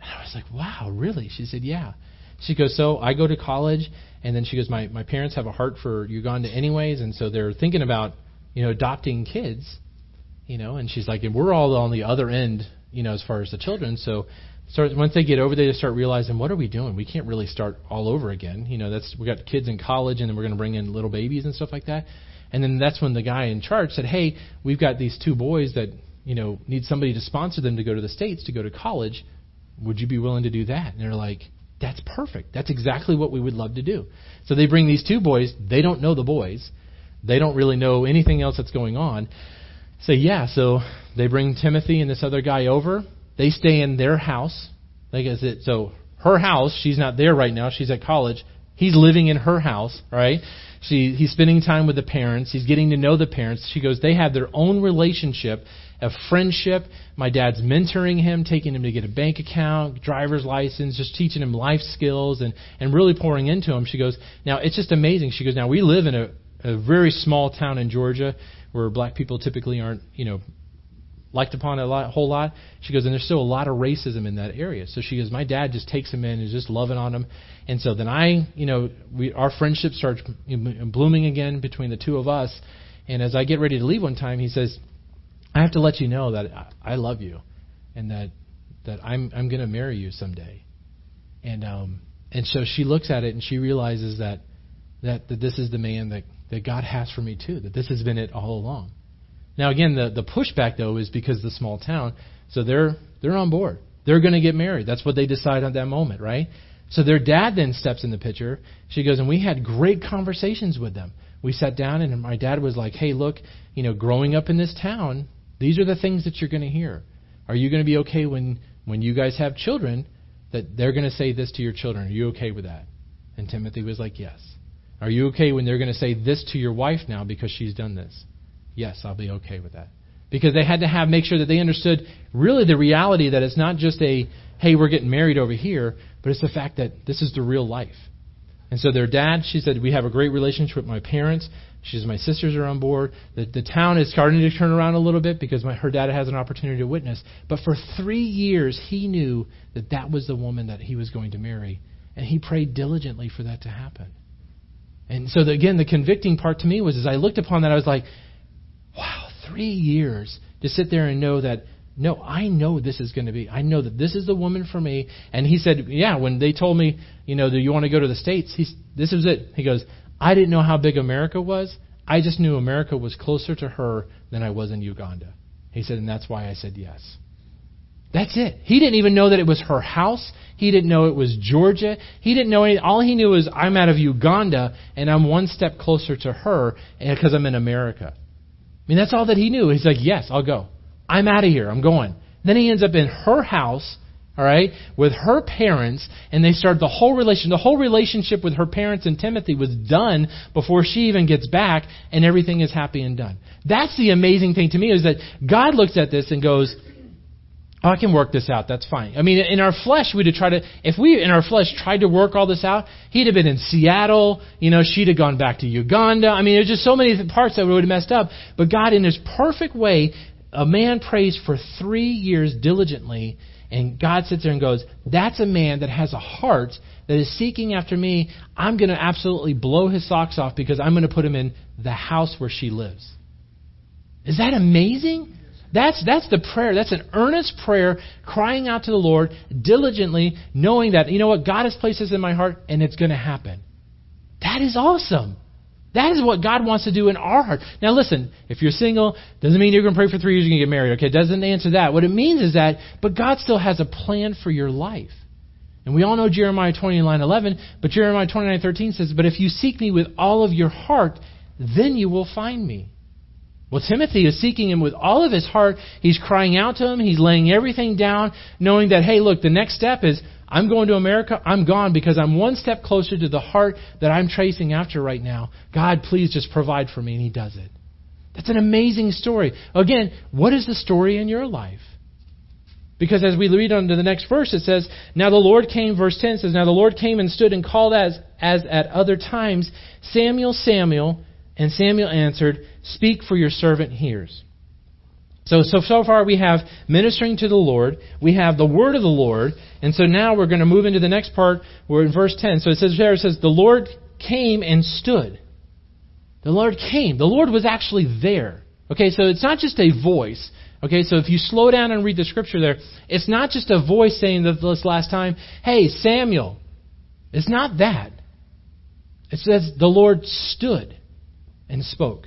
And I was like, wow, really? She said, yeah. She goes, so I go to college, and then she goes, my parents have a heart for Uganda anyways, and so they're thinking about, you know, adopting kids, you know, and she's like, and we're all on the other end, you know, as far as the children. So once they get over there, they start realizing, what are we doing? We can't really start all over again. You know, we got kids in college, and then we're going to bring in little babies and stuff like that. And then that's when the guy in charge said, hey, we've got these two boys that, you know, need somebody to sponsor them to go to the States, to go to college. Would you be willing to do that? And they're like, that's perfect. That's exactly what we would love to do. So they bring these two boys. They don't know the boys. They don't really know anything else that's going on. So, yeah, so they bring Timothy and this other guy over. They stay in their house. Like I said, so her house, she's not there right now. She's at college. He's living in her house, right? He's spending time with the parents. He's getting to know the parents. She goes, they have their own relationship, a friendship. My dad's mentoring him, taking him to get a bank account, driver's license, just teaching him life skills and really pouring into him. She goes, now, it's just amazing. She goes, now, we live in a very small town in Georgia where black people typically aren't, you know, liked upon a whole lot. She goes, and there's still a lot of racism in that area. So she goes, my dad just takes him in and is just loving on him. And so then our friendship starts blooming again between the two of us. And as I get ready to leave one time, he says, I have to let you know that I love you and that I'm going to marry you someday. And so she looks at it and she realizes that this is the man that God has for me too, that this has been it all along. Now, again, the pushback, though, is because of the small town. So they're on board. They're going to get married. That's what they decide at that moment, right? So their dad then steps in the picture. She goes, and we had great conversations with them. We sat down, and my dad was like, hey, look, you know, growing up in this town, these are the things that you're going to hear. Are you going to be okay when you guys have children that they're going to say this to your children? Are you okay with that? And Timothy was like, yes. Are you okay when they're going to say this to your wife now because she's done this? Yes, I'll be okay with that. Because they had to make sure that they understood really the reality that it's not just a, hey, we're getting married over here, but it's the fact that this is the real life. And so their dad, she said, we have a great relationship with my parents. She says, my sisters are on board. The town is starting to turn around a little bit because her dad has an opportunity to witness. But for 3 years, he knew that that was the woman that he was going to marry. And he prayed diligently for that to happen. And so, the convicting part to me was as I looked upon that, I was like, wow, 3 years to sit there and know that, no, I know this is going to be. I know that this is the woman for me. And he said, yeah, when they told me, you know, do you want to go to the States? This was it. He goes, I didn't know how big America was. I just knew America was closer to her than I was in Uganda. He said, and that's why I said yes. That's it. He didn't even know that it was her house. He didn't know it was Georgia. He didn't know anything. All he knew was I'm out of Uganda and I'm one step closer to her because I'm in America. I mean, that's all that he knew. He's like, yes, I'll go. I'm out of here. I'm going. Then he ends up in her house, all right, with her parents, and they start the whole relationship. The whole relationship with her parents and Timothy was done before she even gets back, and everything is happy and done. That's the amazing thing to me is that God looks at this and goes, oh, I can work this out. That's fine. I mean, in our flesh, if we tried to work all this out, he'd have been in Seattle. You know, she'd have gone back to Uganda. I mean, there's just so many parts that we would have messed up. But God, in his perfect way, a man prays for 3 years diligently, and God sits there and goes, that's a man that has a heart that is seeking after me. I'm going to absolutely blow his socks off because I'm going to put him in the house where she lives. Is that amazing? That's the prayer. That's an earnest prayer, crying out to the Lord diligently, knowing that, you know what, God has placed this in my heart and it's going to happen. That is awesome. That is what God wants to do in our heart. Now listen, if you're single, doesn't mean you're going to pray for 3 years you're going to get married. Okay, doesn't answer that. What it means is that, but God still has a plan for your life. And we all know Jeremiah 29:11, but Jeremiah 29:13 says, but if you seek me with all of your heart, then you will find me. Well, Timothy is seeking him with all of his heart. He's crying out to him. He's laying everything down, knowing that, hey, look, the next step is I'm going to America. I'm gone because I'm one step closer to the heart that I'm chasing after right now. God, please just provide for me. And he does it. That's an amazing story. Again, what is the story in your life? Because as we read on to the next verse, it says, now the Lord came, verse 10 says, now the Lord came and stood and called as at other times, Samuel, Samuel. And Samuel answered, speak, for your servant hears. So far we have ministering to the Lord. We have the word of the Lord. And so now we're going to move into the next part. We're in verse 10. So it says, the Lord came and stood. The Lord came. The Lord was actually there. Okay, so it's not just a voice. Okay, so if you slow down and read the scripture there, it's not just a voice saying this last time, hey, Samuel. It's not that. It says the Lord stood and spoke.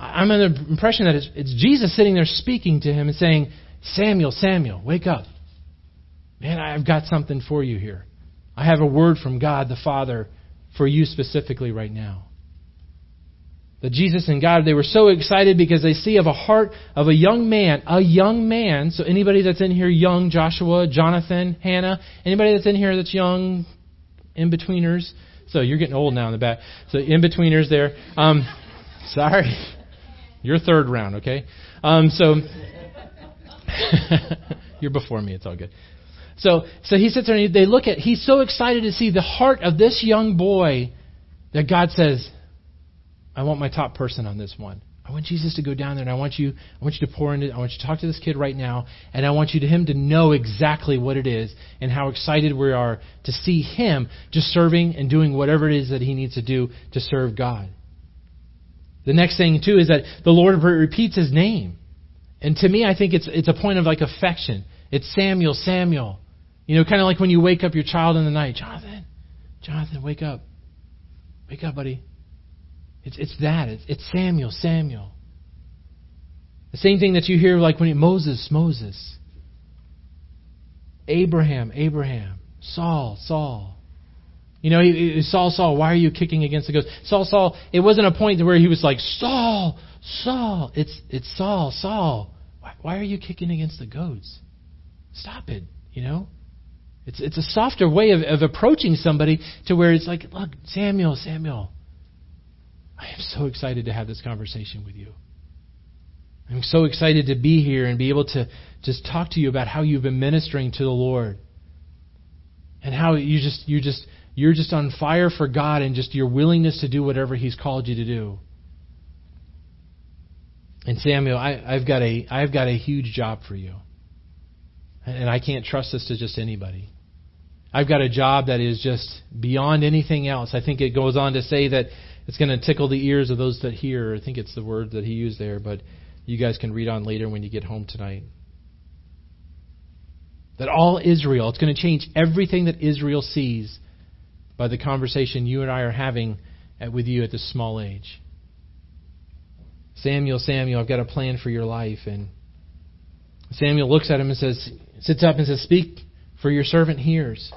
I'm under the impression that it's Jesus sitting there speaking to him and saying, Samuel, Samuel, wake up. Man, I've got something for you here. I have a word from God the Father for you specifically right now. That Jesus and God, they were so excited because they see of a heart of a young man. So anybody that's in here young, Joshua, Jonathan, Hannah, anybody that's in here that's young, in-betweeners, so you're getting old now in the back. So in-betweeners there. Sorry. You're third round, okay? So you're before me. It's all good. So he sits there and they look at, he's so excited to see the heart of this young boy that God says, I want my top person on this one. I want Jesus to go down there and I want you to pour into it. I want you to talk to this kid right now. And I want you to him to know exactly what it is and how excited we are to see him just serving and doing whatever it is that he needs to do to serve God. The next thing, too, is that the Lord repeats his name. And to me, I think it's a point of like affection. It's Samuel, Samuel. You know, kind of like when you wake up your child in the night. Jonathan, wake up. Wake up, buddy. It's that. It's Samuel, Samuel. The same thing that you hear like when Moses. Abraham. Saul. You know, Saul, why are you kicking against the ghost? Saul, it wasn't a point where he was like, Saul. It's Saul. Why are you kicking against the goats? Stop it, you know. It's a softer way of approaching somebody to where it's like, look, Samuel. I am so excited to have this conversation with you. I'm so excited to be here and be able to just talk to you about how you've been ministering to the Lord and how you're just on fire for God and just your willingness to do whatever He's called you to do. And Samuel, I've got a huge job for you, and I can't trust this to just anybody. I've got a job that is just beyond anything else. I think it goes on to say that it's going to tickle the ears of those that hear. I think it's the word that he used there, but you guys can read on later when you get home tonight. That all Israel, it's going to change everything that Israel sees by the conversation you and I are having with you at this small age. Samuel, I've got a plan for your life. And Samuel looks at him and sits up and says, speak, for your servant hears.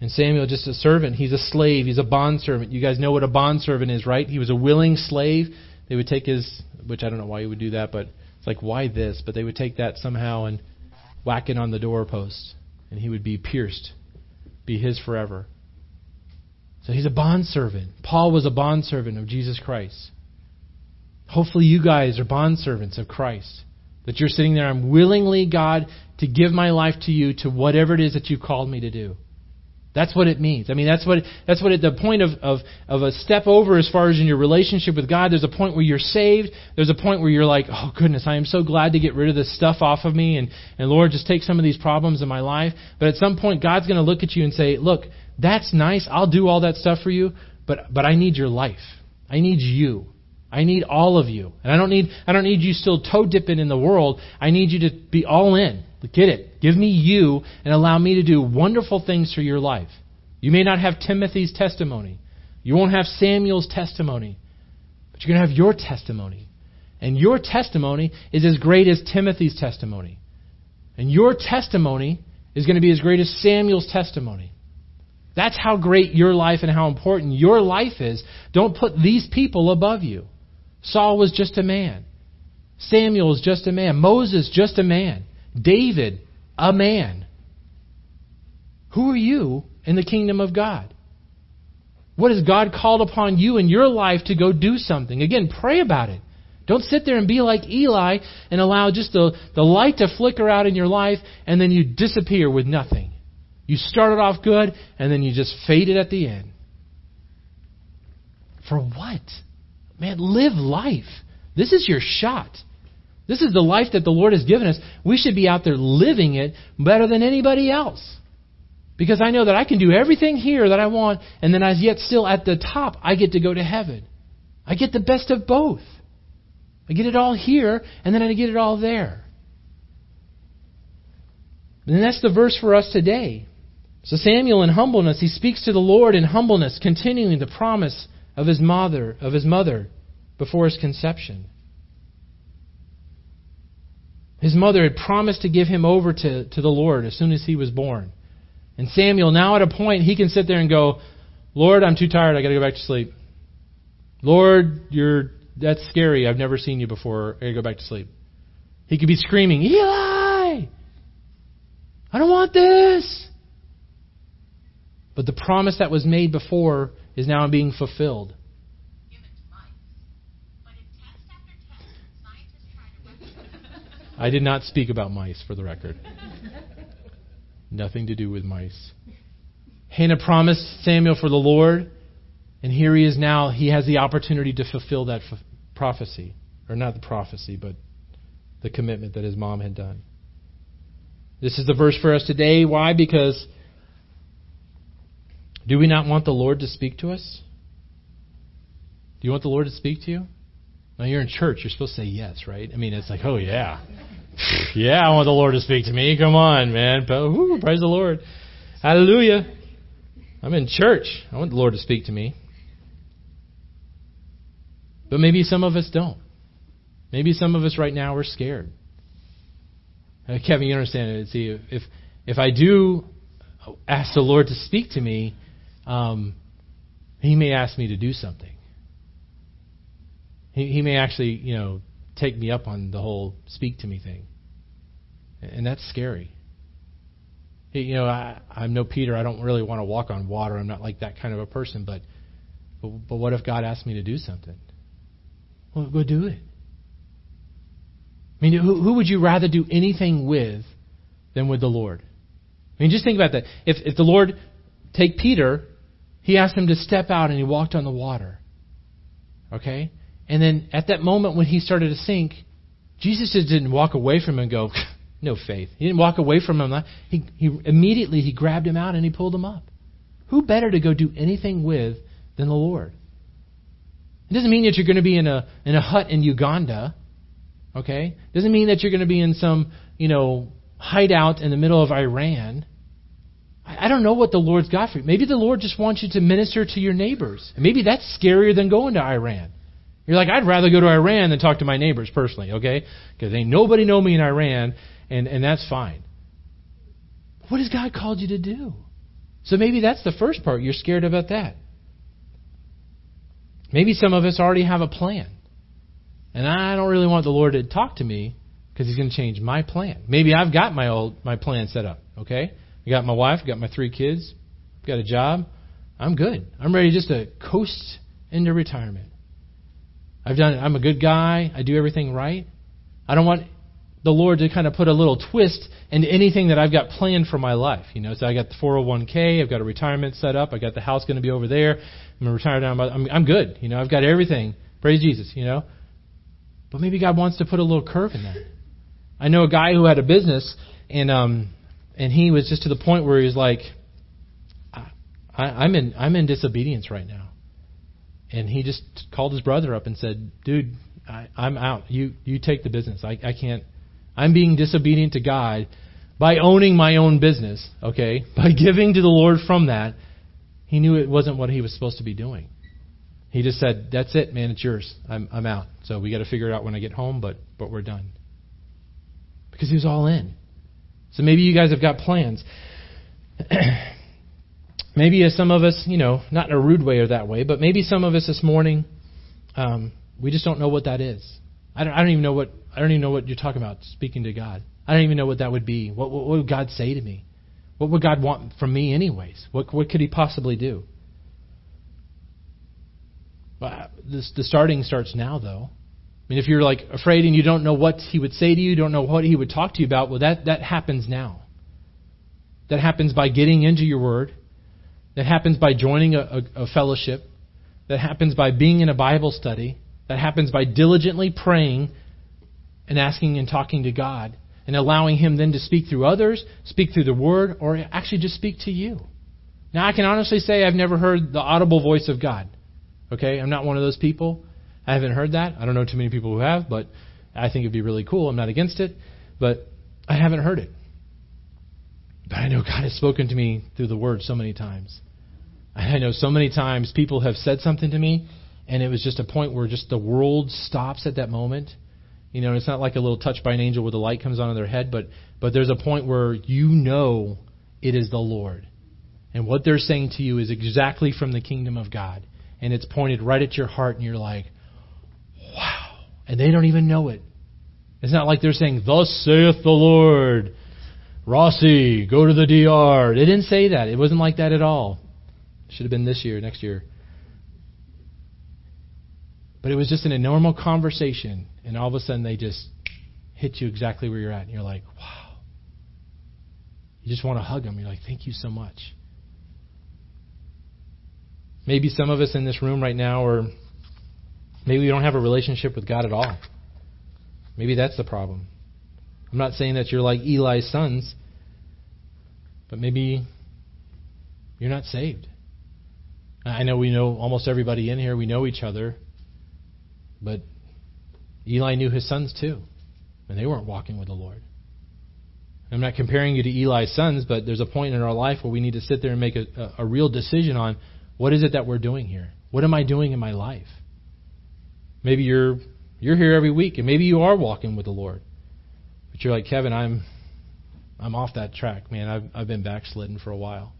And Samuel, just a servant, he's a slave, he's a bondservant. You guys know what a bondservant is, right? He was a willing slave. They would take his, which I don't know why he would do that, but it's like, why this? But they would take that somehow and whack it on the doorpost, and he would be pierced, be his forever. So he's a bondservant. Paul was a bondservant of Jesus Christ. Hopefully you guys are bondservants of Christ. That you're sitting there, I'm willingly, God, to give my life to you to whatever it is that you called me to do. That's what it means. I mean, that's what the point of a step over as far as in your relationship with God. There's a point where you're saved. There's a point where you're like, oh, goodness, I am so glad to get rid of this stuff off of me. And Lord, just take some of these problems in my life. But at some point, God's going to look at you and say, look, that's nice. I'll do all that stuff for you. But I need your life. I need you. I need all of you. And I don't need you still toe dipping in the world. I need you to be all in. Get it. Give me you and allow me to do wonderful things through your life. You may not have Timothy's testimony. You won't have Samuel's testimony. But you're going to have your testimony. And your testimony is as great as Timothy's testimony. And your testimony is going to be as great as Samuel's testimony. That's how great your life and how important your life is. Don't put these people above you. Saul was just a man. Samuel is just a man. Moses, just a man. David, a man. Who are you in the kingdom of God? What has God called upon you in your life to go do something? Again, pray about it. Don't sit there and be like Eli and allow just the light to flicker out in your life and then you disappear with nothing. You started off good and then you just faded at the end. For what? Man, live life. This is your shot. This is the life that the Lord has given us. We should be out there living it better than anybody else. Because I know that I can do everything here that I want, and then as yet still at the top, I get to go to heaven. I get the best of both. I get it all here, and then I get it all there. And that's the verse for us today. So Samuel in humbleness, he speaks to the Lord in humbleness, continuing the promise of his mother before his conception. His mother had promised to give him over to the Lord as soon as he was born. And Samuel, now at a point, he can sit there and go, Lord, I'm too tired. I got to go back to sleep. Lord, that's scary. I've never seen you before. I got to go back to sleep. He could be screaming, Eli! I don't want this! But the promise that was made before is now being fulfilled. I did not speak about mice, for the record. Nothing to do with mice. Hannah promised Samuel for the Lord, and here he is now. He has the opportunity to fulfill that prophecy. Or not the prophecy, but the commitment that his mom had done. This is the verse for us today. Why? Because do we not want the Lord to speak to us? Do you want the Lord to speak to you? Now, you're in church. You're supposed to say yes, right? I mean, it's like, oh, yeah. Yeah, I want the Lord to speak to me. Come on, man. Ooh, praise the Lord. Hallelujah. I'm in church. I want the Lord to speak to me. But maybe some of us don't. Maybe some of us right now are scared. Kevin, you understand it. See, if I do ask the Lord to speak to me, He may ask me to do something. He may actually, take me up on the whole speak to me thing. And that's scary. I'm no Peter. I don't really want to walk on water. I'm not like that kind of a person. But what if God asked me to do something? Well, go do it. I mean, who would you rather do anything with than with the Lord? I mean, just think about that. If the Lord take Peter, he asked him to step out and he walked on the water. Okay? And then at that moment when he started to sink, Jesus just didn't walk away from him and go, no faith. He didn't walk away from him. He immediately grabbed him out and he pulled him up. Who better to go do anything with than the Lord? It doesn't mean that you're going to be in a hut in Uganda. Okay? It doesn't mean that you're going to be in some, hideout in the middle of Iran. I don't know what the Lord's got for you. Maybe the Lord just wants you to minister to your neighbors. And maybe that's scarier than going to Iran. You're like, I'd rather go to Iran than talk to my neighbors personally, okay? Because ain't nobody know me in Iran, and that's fine. What has God called you to do? So maybe that's the first part. You're scared about that. Maybe some of us already have a plan. And I don't really want the Lord to talk to me because He's going to change my plan. Maybe I've got my plan set up, okay? I got my wife, I got my 3 kids, I've got a job. I'm good. I'm ready just to coast into retirement. I've done it. I'm a good guy. I do everything right. I don't want the Lord to kind of put a little twist into anything that I've got planned for my life. So I got the 401k. I've got a retirement set up. I got the house going to be over there. I'm retired now. I'm good. I've got everything. Praise Jesus. But maybe God wants to put a little curve in that. I know a guy who had a business, and he was just to the point where he was like, I'm in disobedience right now. And he just called his brother up and said, dude, I'm out. You take the business. I can't. I'm being disobedient to God by owning my own business, okay? By giving to the Lord from that. He knew it wasn't what he was supposed to be doing. He just said, that's it, man, it's yours. I'm out. So we got to figure it out when I get home, but we're done. Because he was all in. So maybe you guys have got plans. Maybe as some of us, you know, not in a rude way or that way, but maybe some of us this morning, we just don't know what that is. I don't even know what you're talking about, speaking to God. I don't even know what that would be. What would God say to me? What would God want from me anyways? What could he possibly do? Well, the starting starts now, though. I mean, if you're like afraid and you don't know what he would say to you, don't know what he would talk to you about, well, that happens now. That happens by getting into your word. That happens by joining a fellowship. That happens by being in a Bible study. That happens by diligently praying and asking and talking to God and allowing him then to speak through others, speak through the word, or actually just speak to you. Now, I can honestly say I've never heard the audible voice of God. Okay, I'm not one of those people. I haven't heard that. I don't know too many people who have, but I think it'd be really cool. I'm not against it, but I haven't heard it. But I know God has spoken to me through the word so many times. I know so many times people have said something to me, and it was just a point where just the world stops at that moment. You know, it's not like a little touch by an angel where the light comes on their head, but there's a point where you know it is the Lord. And what they're saying to you is exactly from the kingdom of God. And it's pointed right at your heart, and you're like, wow. And they don't even know it. It's not like they're saying, thus saith the Lord. Rossi, go to the DR. They didn't say that. It wasn't like that at all. It should have been this year, next year. But it was just in a normal conversation, and all of a sudden they just hit you exactly where you're at, and you're like, wow. You just want to hug them. You're like, thank you so much. Maybe some of us in this room right now, or maybe we don't have a relationship with God at all. Maybe that's the problem. I'm not saying that you're like Eli's sons, but maybe you're not saved. I know we know almost everybody in here. We know each other. But Eli knew his sons too, and they weren't walking with the Lord. I'm not comparing you to Eli's sons, but there's a point in our life where we need to sit there and make a real decision on what is it that we're doing here? What am I doing in my life? Maybe you're here every week, and maybe you are walking with the Lord. But you're like, Kevin, I'm off that track, man. I've been backslidden for a while.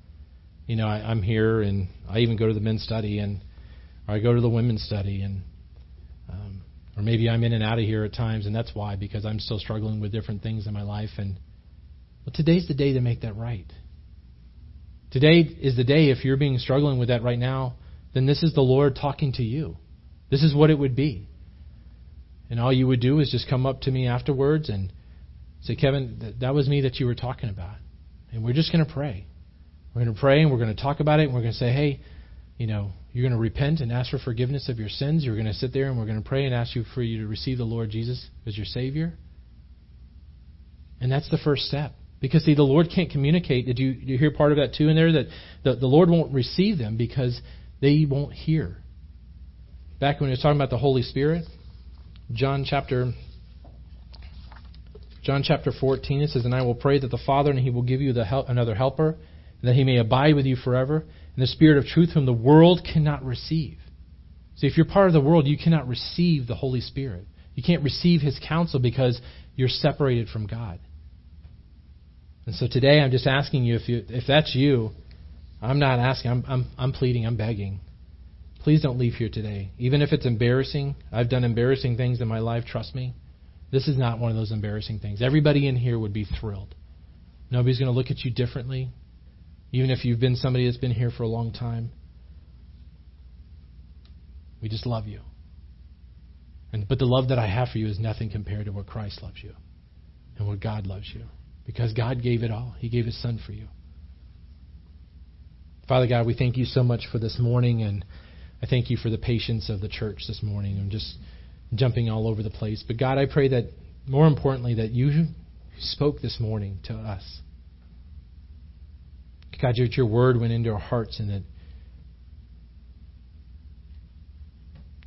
You know, I'm here, and I even go to the men's study, or I go to the women's study, and or maybe I'm in and out of here at times, and that's why, because I'm still struggling with different things in my life. And well, today's the day to make that right. Today is the day. If you're struggling with that right now, then this is the Lord talking to you. This is what it would be. And all you would do is just come up to me afterwards and say, Kevin, that was me that you were talking about. And we're just going to pray. We're going to pray, and we're going to talk about it, and we're going to say, hey, you know, you're going to repent and ask for forgiveness of your sins. You're going to sit there, and we're going to pray and ask you for you to receive the Lord Jesus as your Savior. And that's the first step. Because, see, the Lord can't communicate. Did you hear part of that, too, in there? That the Lord won't receive them because they won't hear. Back when he was talking about the Holy Spirit, John chapter 14, it says, and I will pray that the Father, and he will give you another helper, and that he may abide with you forever, and the Spirit of truth whom the world cannot receive. See, if you're part of the world, you cannot receive the Holy Spirit. You can't receive his counsel because you're separated from God. And so today I'm just asking you, if that's you, I'm not asking, I'm pleading, I'm begging. Please don't leave here today. Even if it's embarrassing, I've done embarrassing things in my life, trust me. This is not one of those embarrassing things. Everybody in here would be thrilled. Nobody's going to look at you differently, even if you've been somebody that's been here for a long time. We just love you. But the love that I have for you is nothing compared to what Christ loves you and what God loves you, because God gave it all. He gave his son for you. Father God, we thank you so much for this morning, and I thank you for the patience of the church this morning. I'm just jumping all over the place. But God, I pray that, more importantly, that you spoke this morning to us. God, your word went into our hearts, and that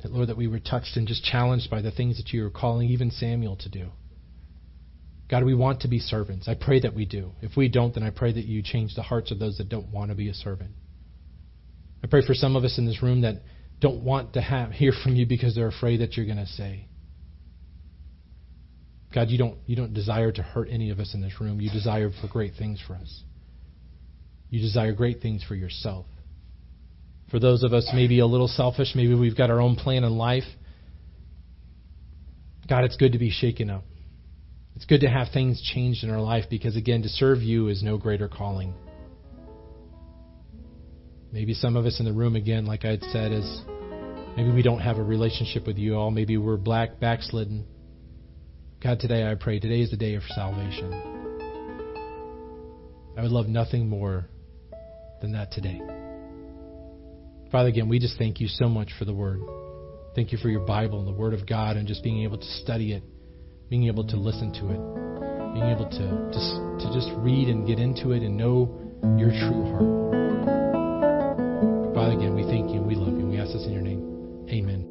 That, Lord, that we were touched and just challenged by the things that you were calling even Samuel to do. God, we want to be servants. I pray that we do. If we don't, then I pray that you change the hearts of those that don't want to be a servant. I pray for some of us in this room that don't want to hear from you because they're afraid that you're going to say. God, you don't desire to hurt any of us in this room. You desire for great things for us. You desire great things for yourself. For those of us maybe a little selfish, maybe we've got our own plan in life. God, it's good to be shaken up. It's good to have things changed in our life because, again, to serve you is no greater calling. Maybe some of us in the room, again, like I had said, is maybe we don't have a relationship with you all. Maybe we're backslidden. God, today I pray, today is the day of salvation. I would love nothing more than that today. Father, again, we just thank you so much for the Word. Thank you for your Bible and the Word of God and just being able to study it, being able to listen to it, being able to just read and get into it and know your true heart. Father, again, we thank you and we love you and we ask this in your name. Amen.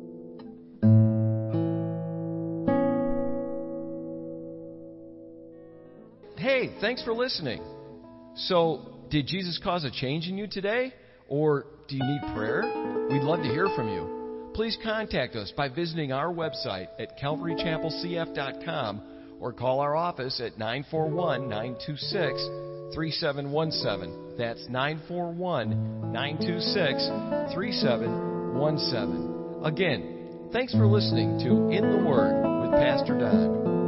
Hey, thanks for listening. So, did Jesus cause a change in you today? Or do you need prayer? We'd love to hear from you. Please contact us by visiting our website at calvarychapelcf.com or call our office at 941-926-3717. That's 941-926-3717. Again, thanks for listening to In the Word with Pastor Don.